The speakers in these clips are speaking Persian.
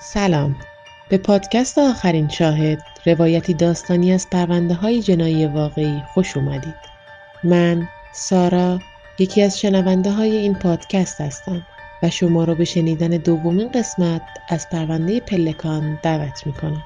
سلام، به پادکست آخرین شاهد، روایتی داستانی از پرونده‌های جنایی واقعی خوش اومدید. من، سارا، یکی از شنونده‌های این پادکست هستم و شما رو به شنیدن دومین قسمت از پرونده پلکان دعوت میکنم.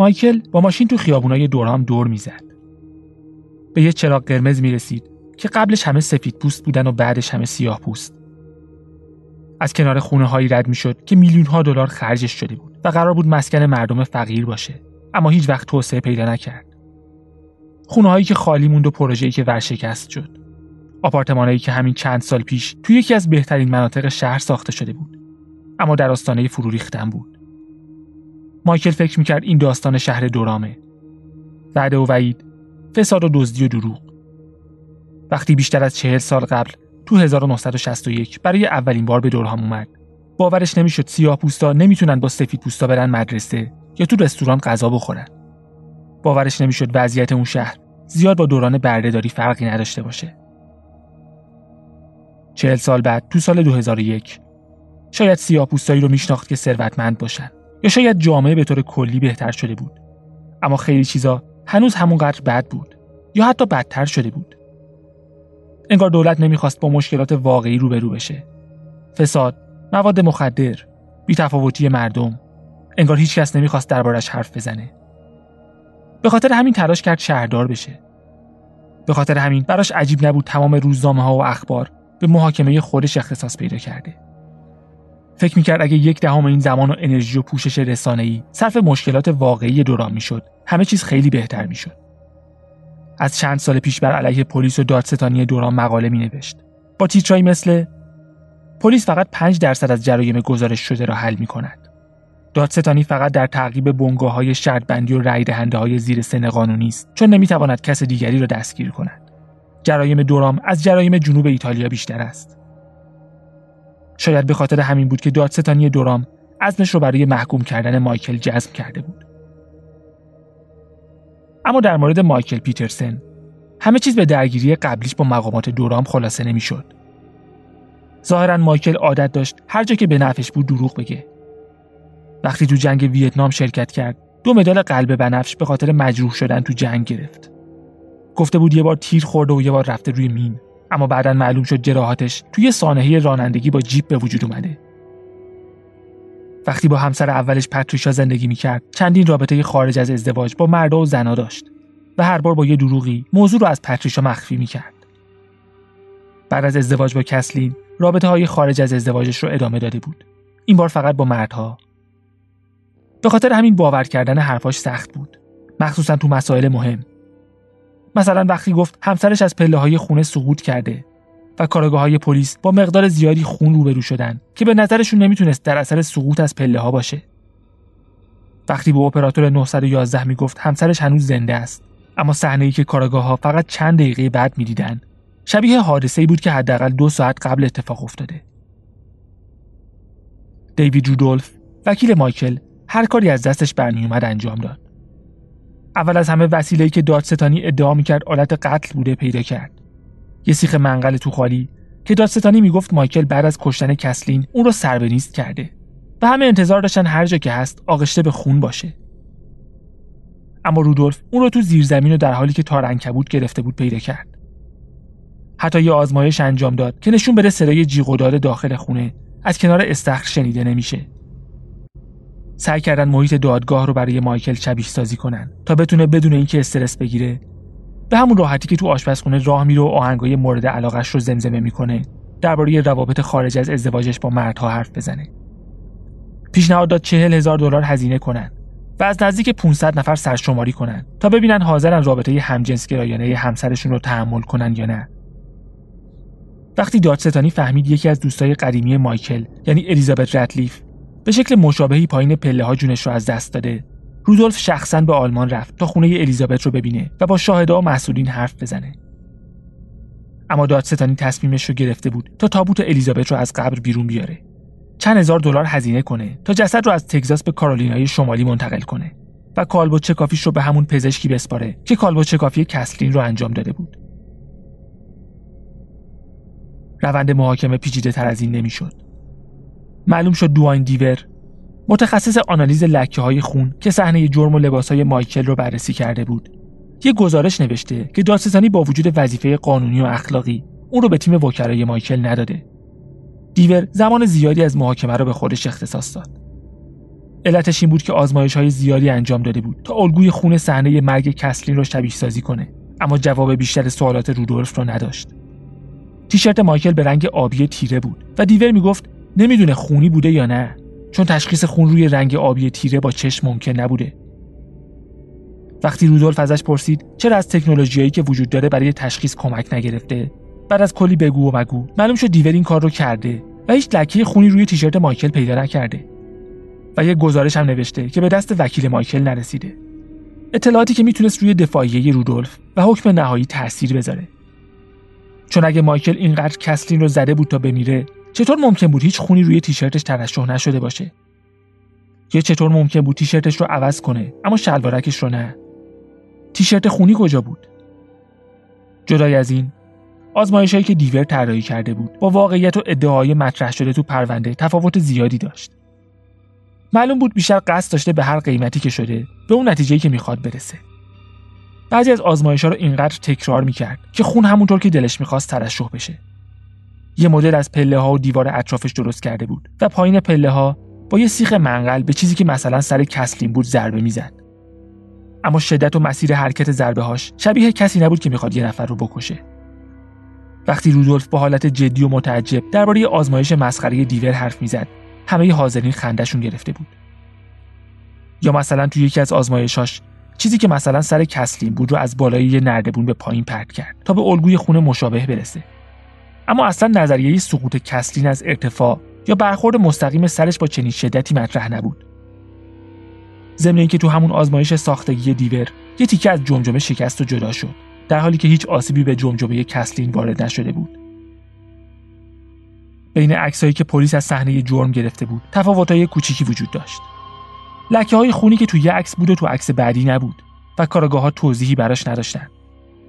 مایکل با ماشین تو خیابونای دورهام دور میزد. به یه چراغ قرمز میرسید که قبلش همه سفید پوست بودن و بعدش همه سیاه پوست. از کنار خونه هایی رد میشد که میلیون ها دلار خرجش شده بود و قرار بود مسکن مردم فقیر باشه، اما هیچ وقت توسعه پیدا نکرد. خونه هایی که خالی موند و پروژه‌ای که ورشکست شد. آپارتمانایی که همین چند سال پیش توی یکی از بهترین مناطق شهر ساخته شده بود، اما در آستانه فرو ریختن بود. مایکل فکر میکرد این داستان شهر دورامه. وعده و وعید، فساد و دزدی و دروغ. وقتی بیشتر از 40 سال قبل تو 1961 برای اولین بار به دورهام اومد، باورش نمیشد سیاه پوستا نمیتونن با سفید پوستا برن مدرسه یا تو رستوران غذا بخورن. باورش نمیشد وضعیت اون شهر زیاد با دوران بردهداری فرقی نداشته باشه. 40 سال بعد تو سال 2001 شاید سیاه پوستایی رو میشناخت که ثروتمند باشن. یا شاید جامعه به طور کلی بهتر شده بود، اما خیلی چیزا هنوز همونقدر بد بود یا حتی بدتر شده بود. انگار دولت نمیخواست با مشکلات واقعی روبرو بشه. فساد، مواد مخدر، بی‌تفاوتی مردم، انگار هیچ کس نمیخواست دربارش حرف بزنه. به خاطر همین تلاش کرد شهردار بشه. به خاطر همین براش عجیب نبود تمام روزنامه‌ها و اخبار به محاکمه خودش اختصاص پیدا کرده. فکر میکرد اگه 1/10 این زمان و انرژی و پوشش رسانه‌ای صرف مشکلات واقعی دوران میشد، همه چیز خیلی بهتر میشد. از چند سال پیش بر علیه پلیس و دادستانی دوران مقاله مینوشت با تیترایی مثل پلیس فقط 5% از جرایم گزارش شده را حل میکند. دادستانی فقط در تعقیب بنگاه‌های شرط‌بندی و رأی‌دهنده‌های زیر سن قانونی است، چون نمیتواند کس دیگری را دستگیر کند. جرایم دوران از جرایم جنوب ایتالیا بیشتر است. شاید به خاطر همین بود که دادستانی دورام عزمش رو برای محکوم کردن مایکل جزم کرده بود. اما در مورد مایکل پیترسن همه چیز به درگیری قبلیش با مقامات دورام خلاصه نمی‌شد. ظاهراً مایکل عادت داشت هر جا که به نفعش بود دروغ بگه. وقتی تو جنگ ویتنام شرکت کرد، 2 مدال قلب بنفش به خاطر مجروح شدن تو جنگ گرفت. گفته بود یه بار تیر خورده و یه بار رفته روی مین، اما بعداً معلوم شد جراحاتش توی سانحه رانندگی با جیپ به وجود اومده. وقتی با همسر اولش پاتریشا زندگی میکرد، چندین رابطه خارج از ازدواج با مردا و زنا داشت و هر بار با یه دروغی موضوع رو از پاتریشا مخفی میکرد. بعد از ازدواج با کسلین، رابطه‌های خارج از ازدواجش رو ادامه داده بود. این بار فقط با مردها. به خاطر همین باور کردن حرفاش سخت بود، مخصوصاً تو مسائل مهم. مثلا وقتی گفت همسرش از پله‌های خونه سقوط کرده و کارآگاه‌های پلیس با مقدار زیادی خون روبرو شدن که به نظرشون نمیتونست در اثر سقوط از پله‌ها باشه. وقتی به اپراتور 911 میگفت همسرش هنوز زنده است، اما صحنه‌ای که کارآگاه‌ها فقط چند دقیقه بعد میدیدن شبیه حادثه‌ای بود که حداقل 2 ساعت قبل اتفاق افتاده. دیوید رودولف، وکیل مایکل، هر کاری از دستش برمی‌آمد انجام داد. اول از همه وسیله‌ای که دادستانی ادعا می‌کرد آلت قتل بوده پیدا کرد. یه سیخ منقل تو خالی که دادستانی میگفت مایکل بعد از کشتن کسلین اون رو سر به نیست کرده و همه انتظار داشتن هر جا که هست آغشته به خون باشه. اما رودولف اون رو تو زیرزمین و در حالی که تار عنکبوت گرفته بود پیدا کرد. حتی یه آزمایش انجام داد که نشون بده صدای جیغ و داد داخل خونه از کنار استخر شنیده نمیشه. سعی کردن محیط دادگاه رو برای مایکل شبیه‌سازی کنن تا بتونه بدون اینکه استرس بگیره به همون راحتی که تو آشپزخونه راه میره و آهنگای مورد علاقه‌اش رو زمزمه میکنه درباره روابط خارج از ازدواجش با مردها حرف بزنه. پیشنهاد داد $40,000 هزینه کنن و از نزدیک 500 نفر سرشماری کنن تا ببینن حاضرن رابطه همجنسگرایانه همسرشون رو تحمل کنن یا نه. وقتی دادستانی فهمید یکی از دوستای قدیمی مایکل یعنی الیزابت رتلیف به شکل مشابهی پایین پله‌ها جونش رو از دست داده، رودولف شخصاً به آلمان رفت تا خونه الیزابت رو ببینه و با شاهدا و مسئولین حرف بزنه. اما دادستانی تصمیمش رو گرفته بود تا تابوت الیزابت رو از قبر بیرون بیاره. چند هزار $1,000 هزینه کنه تا جسد رو از تگزاس به کارولینای شمالی منتقل کنه و کالبدچه کافیش رو به همون پزشکی بسپاره که کالبدچه کافی کسلین رو انجام داده بود. روند محاکمه پیچیده‌تر از این نمی‌شد. معلوم شد دوین دیور، متخصص آنالیز لکه‌های خون که صحنه جرم و لباس‌های مایکل رو بررسی کرده بود، یک گزارش نوشته که دادستانی با وجود وظیفه قانونی و اخلاقی اون رو به تیم وکلای مایکل نداده. دیور زمان زیادی از محاکمه رو به خودش اختصاص داد. علتش این بود که آزمایش‌های زیادی انجام داده بود تا الگوی خون صحنه مرگ کسلین رو شبیه‌سازی کنه، اما جواب بیشتر سوالات رودولف رو نداشت. تیشرت مایکل به رنگ آبی تیره بود و دیور میگفت نمیدونه خونی بوده یا نه، چون تشخیص خون روی رنگ آبی تیره با چشم ممکن نبوده. وقتی رودولف ازش پرسید چرا از تکنولوژیایی که وجود داره برای تشخیص کمک نگرفته، بعد از کلی بگو و مگو معلوم شد دیور این کار رو کرده و هیچ لکه خونی روی تیشرت مایکل پیدا نکرده و یک گزارش هم نوشته که به دست وکیل مایکل نرسیده. اطلاعاتی که میتونست روی دفاعیه رودولف و حکم نهایی تاثیر بذاره. چون اگه مایکل اینقدر کسلین رو زده بود تا بمیره، چطور ممکن بود هیچ خونی روی تیشرتش ترشح نشده باشه؟ یا چطور ممکن بود تیشرتش رو عوض کنه اما شلوارکش رو نه؟ تیشرت خونی کجا بود؟ جدای از این، آزمایش‌هایی که دیور طراحی کرده بود با واقعیت و ادعای مطرح شده تو پرونده تفاوت زیادی داشت. معلوم بود بیشتر قصد داشته به هر قیمتی که شده به اون نتیجه‌ای که می‌خواد برسه. بعضی از آزمایش‌ها رو اینقدر تکرار می‌کرد که خون همونطور که دلش می‌خواست ترشح بشه. یه مدل از پله‌ها و دیوار اطرافش درست کرده بود و پایین پله‌ها با یه سیخ منقل به چیزی که مثلا سر کسلین بود ضربه می‌زد. اما شدت و مسیر حرکت ضربه‌هاش شبیه کسی نبود که می‌خواد یه نفر رو بکشه. وقتی رودولف با حالت جدی و متعجب درباره آزمایش مسخره دیور حرف می‌زد، همه حاضرین خنده‌شون گرفته بود. یا مثلا تو یکی از آزمایش‌هاش چیزی که مثلا سر کسلین بود رو از بالای یه نردبون به پایین پرت کرد تا به الگوی خون مشابه برسه. اما اصلا نظریه سقوط کسلین از ارتفاع یا برخورد مستقیم سرش با چنین شدتی مطرح نبود. ضمن اینکه تو همون آزمایش ساختگی دیور یه تیکه از جمجمه شکست و جدا شد، در حالی که هیچ آسیبی به جمجمه کسلین وارد نشده بود. بین عکسایی که پلیس از صحنه جرم گرفته بود، تفاوت‌های کوچیکی وجود داشت. لکه‌های خونی که توی یه عکس بود و تو عکس بعدی نبود و کارآگاه‌ها توضیحی براش نداشتن.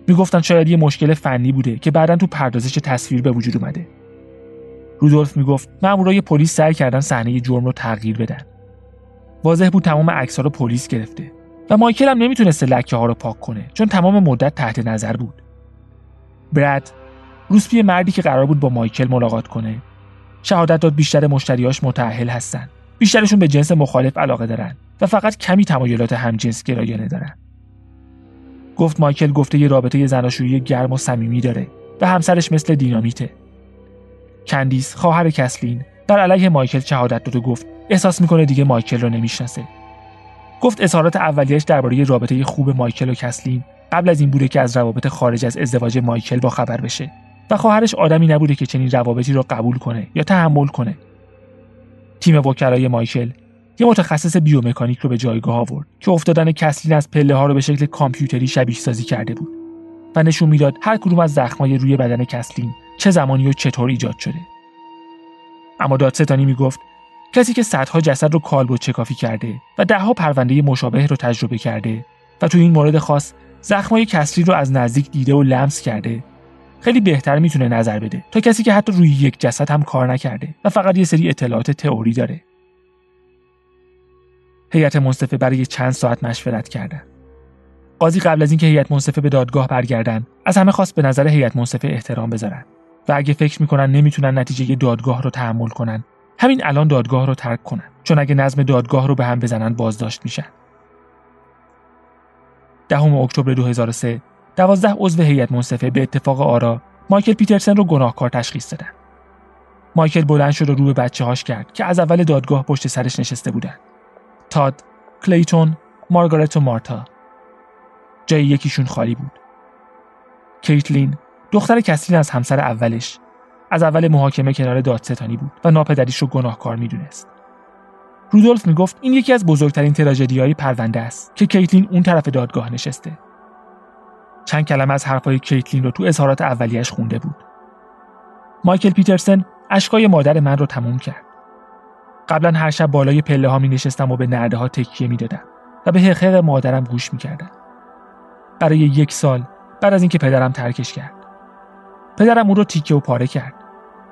میگفتن شاید یه مشکل فنی بوده که بعداً تو پردازش تصویر به وجود اومده. رودولف میگفت مامورای پلیس سعی کردن صحنه جرم رو تغییر بدن. واضح بود تمام عکس‌ها رو پلیس گرفته و مایکل هم نمیتونسته لکه‌ها رو پاک کنه چون تمام مدت تحت نظر بود. براد، روسپی مردی که قرار بود با مایکل ملاقات کنه، شهادت داد بیشتر مشتریاش متأهل هستن. بیشترشون به جنس مخالف علاقه دارن و فقط کمی تمایلات همجنسگرایانه دارن. گفت مایکل گفته یه رابطه زناشویی گرم و صمیمی داره و همسرش مثل دینامیته. کندیس، خواهر کسلین، بر علیه مایکل شهادت داد و گفت احساس میکنه دیگه مایکل رو نمیشناسه. گفت اظهارات اولیه‌اش درباره رابطه خوب مایکل و کسلین قبل از این بوده که از روابط خارج از ازدواج مایکل با خبر بشه و خواهرش آدمی نبوده که چنین روابطی رو قبول کنه یا تحمل کنه. تیم وکلای مایکل یه متخصص بیومکانیک رو به جایگاه آورد که افتادن کسلین از پله‌ها رو به شکل کامپیوتری شبیه‌سازی کرده بود و نشون میداد هر کدوم از زخمای روی بدن کسلین چه زمانی و چطور ایجاد شده. اما دادستانی میگفت کسی که صدها جسد رو کالبد چکافی کرده و دهها پرونده مشابه رو تجربه کرده و تو این مورد خاص زخمای کسلین رو از نزدیک دیده و لمس کرده، خیلی بهتر میتونه نظر بده تا کسی که حتی روی یک جسد هم کار نکرده و فقط یه سری اطلاعات تئوری داره. هیئت منصفه برای چند ساعت مشورت کردن. قاضی قبل از اینکه هیئت منصفه به دادگاه برگردن، از همه خواست به نظر هیئت منصفه احترام بذارن و اگه فکر میکنن نمیتونن نتیجه دادگاه رو تحمل کنن، همین الان دادگاه رو ترک کنن، چون اگه نظم دادگاه رو به هم بزنن بازداشت میشن. 10 اکتبر 2003، 12 عضو هیئت منصفه به اتفاق آرا مایکل پیترسن رو گناهکار تشخیص دادن. مایکل بلند شد و رو به بچه‌هاش کرد که از اول دادگاه پشت سرش نشسته بودن. تاد، کلیتون، مارگارت و مارتا. جای یکیشون خالی بود. کیتلین، دختر کسلین از همسر اولش، از اول محاکمه کنار دادستانی بود و ناپدریش رو گناهکار میدونست. رودولف میگفت این یکی از بزرگترین تراژدی‌های پرونده است که کیتلین اون طرف دادگاه نشسته. چند کلمه از حرفای کیتلین رو تو اظهارات اولیه‌اش خونده بود. مایکل پیترسن اشکای مادر من رو تموم کرد. قبلا هر شب بالای پله ها می نشستم و به نرده ها تکیه می دادم و به حقیق مادرم گوش می کردم. برای 1 سال بعد از اینکه پدرم ترکش کرد، پدرم اون رو تیکه و پاره کرد.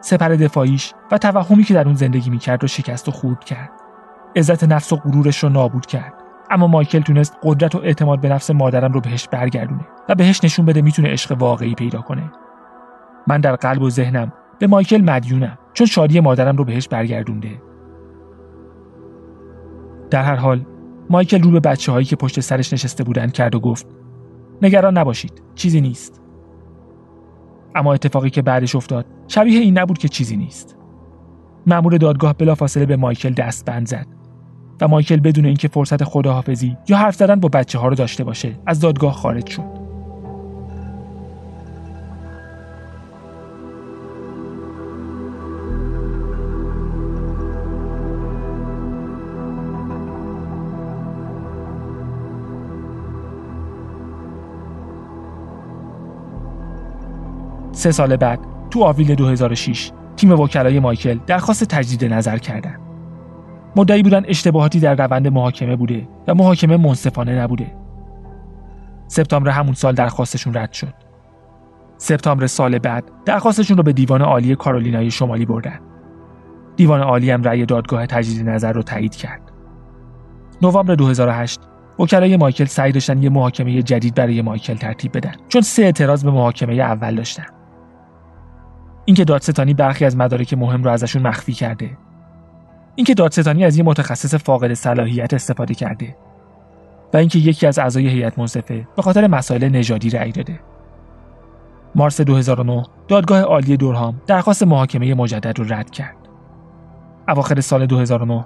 سپر دفاعیش و توهمی که در اون زندگی می کرد رو شکست و خورد کرد. عزت نفس و غرورش رو نابود کرد. اما مایکل تونست قدرت و اعتماد به نفس مادرم رو بهش برگردونه و بهش نشون بده میتونه عشق واقعی پیدا کنه. من در قلب و ذهنم به مایکل مدیونم، چون شادی مادرم رو بهش برگردونده. در هر حال مایکل رو به بچه‌هایی که پشت سرش نشسته بودند کرد و گفت نگران نباشید، چیزی نیست. اما اتفاقی که بعدش افتاد شبیه این نبود که چیزی نیست. مأمور دادگاه بلافاصله به مایکل دستبند زد و مایکل بدون اینکه فرصت خداحافظی یا حرف زدن با بچه‌ها رو داشته باشه از دادگاه خارج شد. سه سال بعد تو آوریل 2006 تیم وکلای مایکل درخواست تجدید نظر کردن. مدعی بودن اشتباهاتی در روند محاکمه بوده و محاکمه منصفانه نبوده. سپتامبر همون سال درخواستشون رد شد. سپتامبر سال بعد درخواستشون رو به دیوان عالی کارولینای شمالی بردن. دیوان عالی هم رأی دادگاه تجدید نظر رو تایید کرد. نوامبر 2008 وکلای مایکل سعی داشتن یه محاکمه جدید برای مایکل ترتیب بدن، چون 3 اعتراض به محاکمه اول داشتن. اینکه دادستانی برخی از مدارک مهم رو ازشون مخفی کرده، اینکه دادستانی از یه متخصص فاقد صلاحیت استفاده کرده و اینکه یکی از اعضای هیئت منصفه به خاطر مسائل نژادی رأی داده. مارس 2009 دادگاه عالی دورهام درخواست محاکمه مجدد رو رد کرد. اواخر سال 2009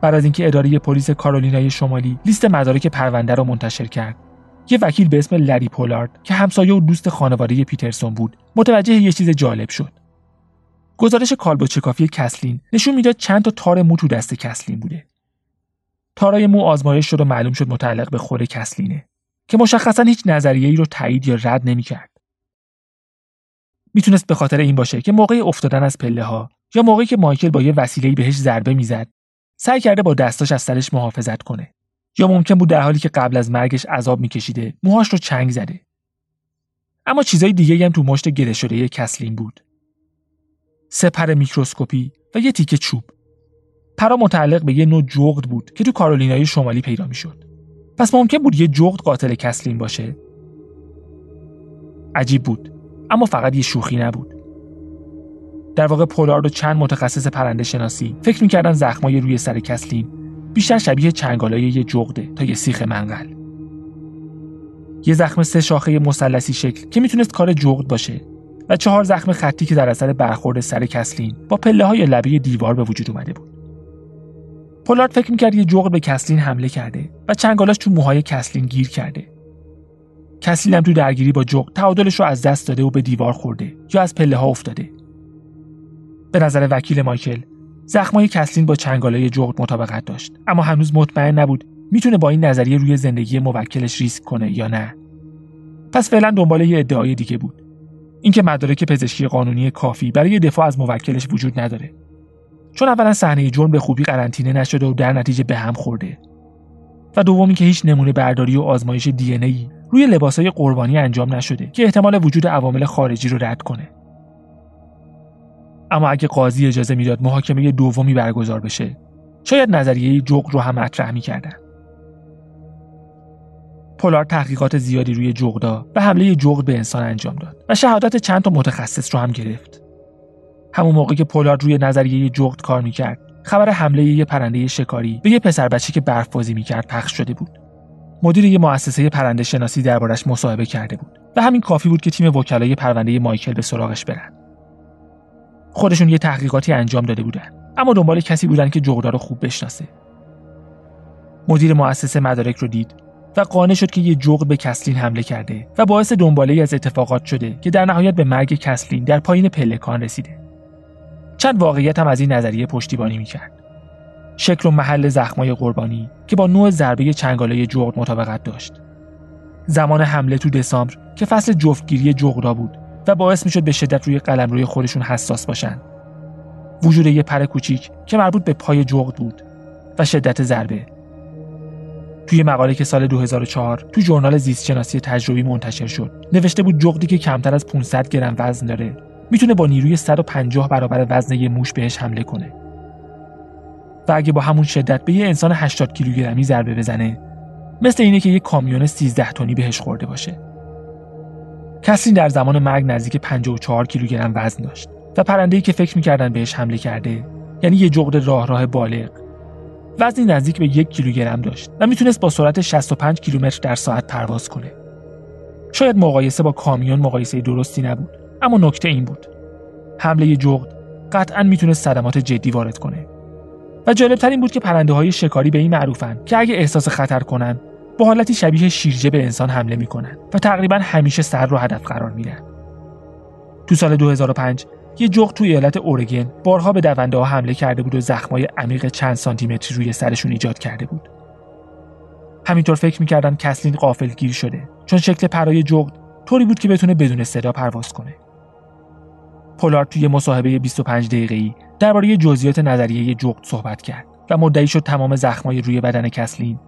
بعد از اینکه اداره پلیس کارولینای شمالی لیست مدارک پرونده رو منتشر کرد، یه وکیل به اسم لری پولارد که همسایه و دوست خانواده پیترسون بود، متوجه یه چیز جالب شد. گزارش کالبد چکافی کسلین نشون میداد چند تا تار مو تو دست کسلین بوده. تارای مو آزمایش شد و معلوم شد متعلق به خود کسلینه که مشخصاً هیچ نظریه‌ای رو تایید یا رد نمی‌کرد. میتونست به خاطر این باشه که موقع افتادن از پله‌ها یا موقعی که مایکل با یه وسیله‌ای بهش ضربه می‌زد، سعی کرده با دستاش از سرش محافظت کنه، یا ممکن بود در حالی که قبل از مرگش عذاب می‌کشیده، موهاش رو چنگ زده. اما چیزای دیگه‌ای هم تو مشت گره شده کسلین بود. 3 پر میکروسکوپی و یه تیکه چوب. پرا متعلق به یه نوع جغد بود که تو کارولینای شمالی پیدا می‌شد. پس ممکن بود یه جغد قاتل کسلین باشه. عجیب بود، اما فقط یه شوخی نبود. در واقع پولارد و چند متخصص پرنده شناسی فکر می‌کردن زخمای روی سر کسلین بیشتر شبیه چنگالای یه جغده تا یه سیخ منقل. یه زخم 3 شاخه مثلثی شکل که میتونست کار جغد باشه و 4 زخم خطی که در اثر برخورد سر کسلین با پله‌های لبه دیوار به وجود اومده بود. پولارد فکر می‌کرد یه جغد به کسلین حمله کرده و چنگالاش تو موهای کسلین گیر کرده. کسلین هم تو درگیری با جغد تعادلش رو از دست داده و به دیوار خورده یا از پله‌ها افتاده. به نظر وکیل مایکل، زخمای کسلین با چنگالای جغد مطابقت داشت، اما هنوز مطمئن نبود میتونه با این نظریه روی زندگی موکلش ریسک کنه یا نه. پس فعلا دنبال یه ادعای دیگه بود. اینکه مدارک پزشکی قانونی کافی برای دفاع از موکلش وجود نداره. چون اولا صحنه جرم به خوبی قرنطینه نشده و در نتیجه به هم خورده. و دومی که هیچ نمونه برداری و آزمایش دی ان ای روی لباسای قربانی انجام نشده که احتمال وجود عوامل خارجی رو رد کنه. اما اگه قاضی اجازه میداد محاکمه دومی برگزار بشه، شاید نظریه جغد رو هم مطرح می‌کردن. پولارد تحقیقات زیادی روی جغدا و حمله جغد به انسان انجام داد و شهادت چند تا متخصص رو هم گرفت. همون موقع که پولارد روی نظریه جغد کار می‌کرد، خبر حمله یه پرنده شکاری به یه پسر بچه که برف‌بازی می‌کرد پخش شده بود. مدیر یه مؤسسه پرنده شناسی دربارش مصاحبه کرده بود و همین کافی بود که تیم وکلای پرونده مایکل به سراغش برن. خودشون یه تحقیقاتی انجام داده بودن، اما دنبال کسی بودن که جغدا رو خوب بشناسه. مدیر مؤسسه مدارک رو دید و قانع شد که یه جغد به کسلین حمله کرده و باعث دنباله‌ای از اتفاقات شده که در نهایت به مرگ کسلین در پایین پلکان رسیده. چند واقعیت هم از این نظریه پشتیبانی می‌کرد. شکل و محل زخمای قربانی که با نوع ضربه چنگاله‌ی جغد مطابقت داشت. زمان حمله تو دسامبر که فصل جفتگیری جغدا بود و باعث می‌شد به شدت روی قلمروی خودشون حساس باشن. وجود یه پر کوچیک که مربوط به پای جغد بود و شدت ضربه. توی مقاله که سال 2004 تو ژورنال زیستشناسی تجربی منتشر شد، نوشته بود جغدی که کمتر از 500 گرم وزن داره میتونه با نیروی 150 برابر وزن یه موش بهش حمله کنه. و اگه با همون شدت به یه انسان 80 کیلوگرمی ضربه بزنه، مثل اینه که یه کامیون 13 تنی بهش خورده باشه. کسی در زمان مرگ نزدیک 54 کیلوگرم وزن داشت و پرنده‌ای که فکر می‌کردن بهش حمله کرده، یعنی یه جغد راه بالغ، وزنی نزدیک به 1 کیلوگرم داشت و میتونست با سرعت 65 کیلومتر در ساعت پرواز کنه. شاید مقایسه با کامیون مقایسه درستی نبود، اما نکته این بود. حمله جغد قطعاً میتونست صدمات جدی وارد کنه. و جالب‌تر این بود که پرنده‌های شکاری به این معروفن که اگه احساس خطر کنن، با حالتی شبیه شیرجه به انسان حمله میکنن و تقریباً همیشه سر رو هدف قرار میدن. تو سال 2005 یه جغد توی ایالت اورگون بارها به دونده‌ها حمله کرده بود و زخمای عمیق چند سانتیمتری روی سرشون ایجاد کرده بود. همینطور فکر می‌کردن کسلین غافلگیر شده، چون شکل پرای جغد طوری بود که بتونه بدون صدا پرواز کنه. پولارد توی مصاحبه 25 دقیقه‌ای درباره جزئیات نظریه جغد صحبت کرد و مدعی شد تمام زخمای روی بدن کسلین،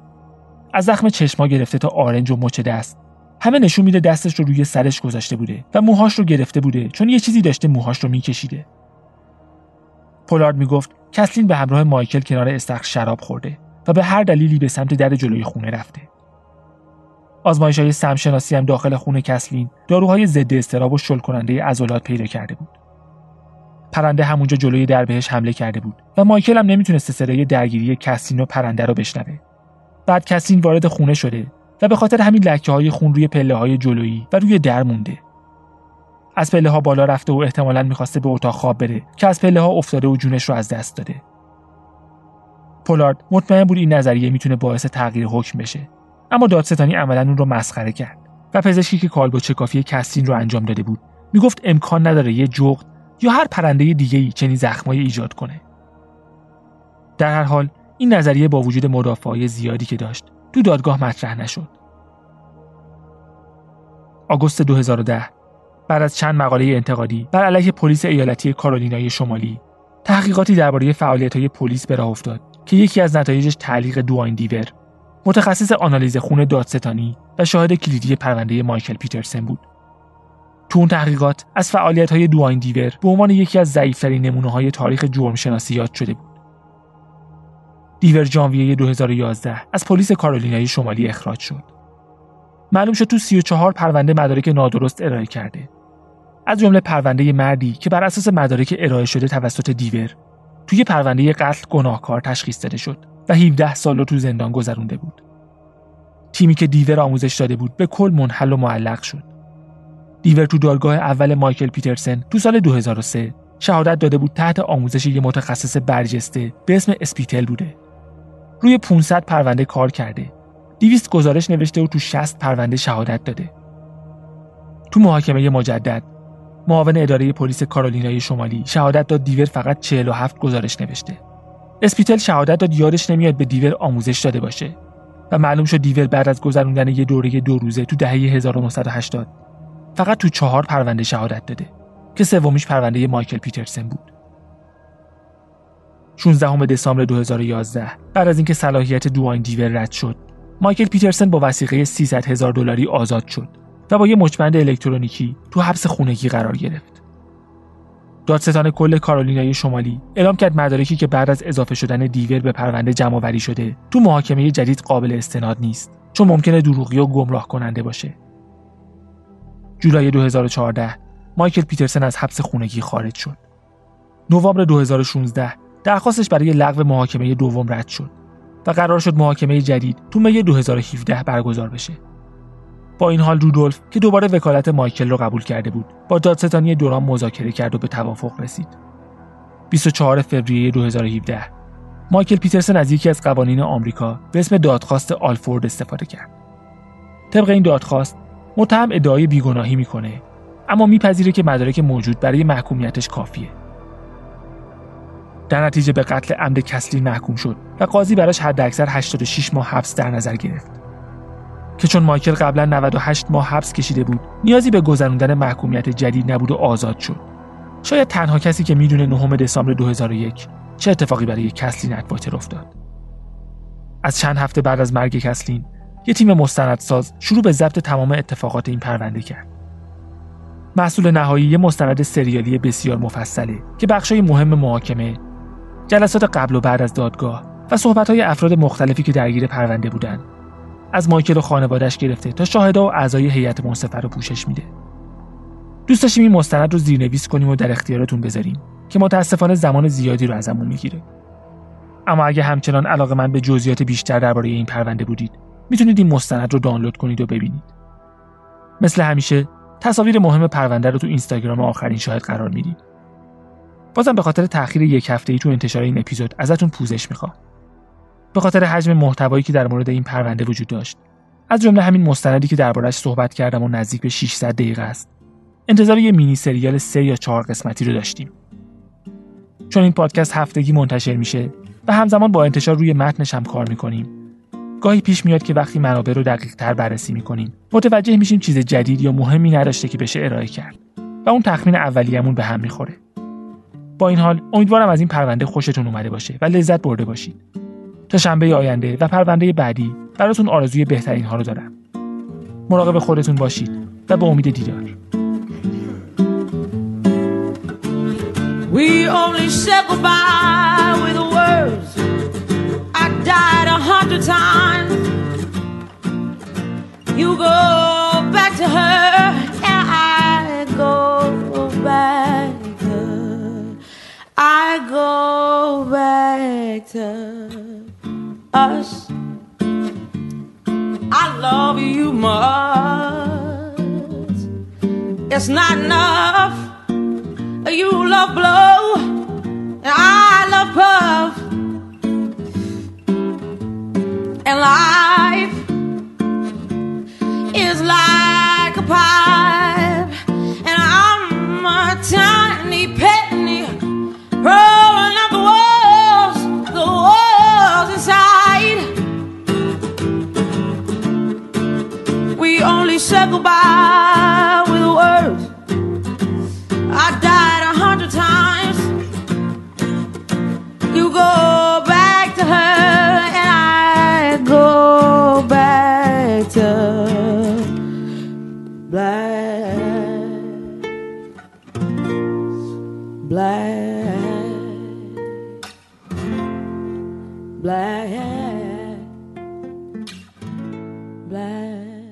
از زخم چشما گرفته تا آرنج و مچ دست، همه نشون میده دستش رو روی سرش گذاشته بوده و موهاش رو گرفته بوده، چون یه چیزی داشته موهاش رو میکشیده. پولارد میگفت کسلین به همراه مایکل کنار استخر شراب خورده و به هر دلیلی به سمت در جلوی خونه رفته. آزمایش‌های سمشناسی هم داخل خونه کسلین داروهای ضد اضطراب و شل کننده عضلات پیدا کرده بود. پرنده همونجا جلوی در بهش حمله کرده بود و مایکل هم نمیتونست صدای درگیری کسلین و پرنده رو بشنوه. بعد کسلین وارد خونه شده و به خاطر همین لکه‌های خون روی پله‌های جلویی و روی در مونده. از پله‌ها بالا رفته و احتمالاً می‌خواسته به اتاق خواب بره که از پله‌ها افتاده و جونش رو از دست داده. پولارد مطمئن بود این نظریه میتونه باعث تغییر حکم بشه، اما دادستانی عملاً اون رو مسخره کرد و پزشکی که کالبدچه کافی کسلین رو انجام داده بود میگفت امکان نداره یه جغد یا هر پرنده دیگه‌ای چنین زخمایی ایجاد کنه. در هر حال این نظریه با وجود مدافعای زیادی که داشت تو دادگاه مطرح نشد. آگوست 2010 بعد از چند مقاله انتقادی بر علیه پلیس ایالتی کارولینای شمالی، تحقیقاتی درباره فعالیت‌های پلیس به راه افتاد که یکی از نتایجش تعلیق دوین دیور، متخصص آنالیز خون دادستانی و شاهد کلیدی پرونده مایکل پیترسن بود. تو اون تحقیقات از فعالیت‌های دوین دیور به عنوان یکی از ضعیف‌ترین نمونه‌های تاریخ جرمشناسی یاد شده بود. دیور ژانویه 2011 از پلیس کارولینای شمالی اخراج شد. معلوم شد تو 34 پرونده مدارک نادرست ارائه کرده. از جمله پرونده مردی که بر اساس مدارک ارائه شده توسط دیور توی پرونده قتل گناهکار تشخیص داده شد و 17 سال رو تو زندان گذرونده بود. تیمی که دیور آموزش داده بود به کل منحل و معلق شد. دیور تو دادگاه اول مایکل پیترسن تو سال 2003 شهادت داده بود تحت آموزش یک متخصص برجسته به اسم اسپیتل بوده. روی 500 پرونده کار کرده، 200 گزارش نوشته و تو 60 پرونده شهادت داده. تو محاکمه مجدد، معاون اداره پلیس کارولینای شمالی شهادت داد دیور فقط 47 گزارش نوشته. اسپیتل شهادت داد یادش نمیاد به دیور آموزش داده باشه. و معلوم شد دیور بعد از گذروندن یه دوره 2 روزه تو دهه 1980 فقط تو 4 پرونده شهادت داده که سومیش پرونده مایکل پیترسن بود. 16 دسامبر 2011 بعد از اینکه صلاحیت دوان دیور رد شد، مایکل پیترسن با وثیقه $300,000 آزاد شد و با یه مچبند الکترونیکی تو حبس خونگی قرار گرفت. دادستان کل کارولینای شمالی اعلام کرد مدارکی که بعد از اضافه شدن دیور به پرونده جمع‌آوری شده تو محاکمه جدید قابل استناد نیست، چون ممکنه دروغی و گمراه کننده باشه. جولای 2014 مایکل پیترسن از حبس خونگی خارج شد. نوامبر 2016 درخواستش برای لغو محاکمه دوم رد شد و قرار شد محاکمه جدید تو می 2017 برگزار بشه. با این حال رودولف که دوباره وکالت مایکل رو قبول کرده بود، با دادستانی دوران مذاکره کرد و به توافق رسید. 24 فوریه 2017 مایکل پیترسن از یکی از قوانین آمریکا به اسم دادخواست آلفورد استفاده کرد. طبق این دادخواست متهم ادعای بیگناهی میکنه، اما میپذیره که مدارک موجود برای محکومیتش کافیه. در نتیجه به قتل عمد کسلی محکوم شد و قاضی براش حداکثر 86 ماه حبس در نظر گرفت. که چون مایکل قبلا 98 ماه حبس کشیده بود، نیازی به گذراندن محکومیت جدید نبود و آزاد شد. شاید تنها کسی که میدونه 9 دسامبر 2001 چه اتفاقی برای کسلین اتفاق افتاد. از چند هفته بعد از مرگ کسلین، یه تیم مستندساز شروع به ضبط تمام اتفاقات این پرونده کرد. محصول نهایی یه مستند سریالی بسیار مفصله که بخشای مهم محاکمه، جلسات قبل و بعد از دادگاه و صحبت‌های افراد مختلفی که درگیر پرونده بودن، از مایکل و خانواده‌اش گرفته تا شاهدا و اعضای هیئت منصفه رو پوشش میده. دوست داشتیم این مستند رو زیرنویس کنیم و در اختیارتون بذاریم که متأسفانه زمان زیادی رو ازمون میگیره. اما اگه همچنان علاقه‌مند به جزئیات بیشتر درباره این پرونده بودید، میتونید این مستند رو دانلود کنید و ببینید. مثل همیشه تصاویر مهم پرونده رو تو اینستاگرام آخرین شاهد قرار میدید. بازم به خاطر تأخیر یک هفته‌ای تو انتشار این اپیزود ازتون پوزش میخوام. به خاطر حجم محتوایی که در مورد این پرونده وجود داشت، از جمله همین مستندی که درباره‌اش صحبت کردم و نزدیک به 600 دقیقه است، انتظار یه مینی سریال 3 یا 4 قسمتی رو داشتیم. چون این پادکست هفتگی منتشر میشه و همزمان با انتشار روی متنش هم کار می‌کنیم، گاهی پیش میاد که وقتی منابع رو دقیق‌تر بررسی می‌کنیم، متوجه میشیم چیز جدید یا مهمی نداشته که بشه ارائه کرد و اون تخمین اولیه‌مون به هم می‌خوره. با این حال امیدوارم از این پرونده خوشتون اومده باشه و لذت برده باشید. تا شنبه آینده و پرونده بعدی براتون آرزوی بهترین ها رو دارم. مراقب خودتون باشید و به امید دیدار. We only said goodbye with the words I died 100 times. You go back to her and I go back to her. I go back to her. Us, I love you much. It's not enough. You love blow, and I love puff. And life is like a pipe, and I'm a tiny penny rolling up the walls inside. We only said goodbye with words. I died 100 times. You go back to her and I go back to black.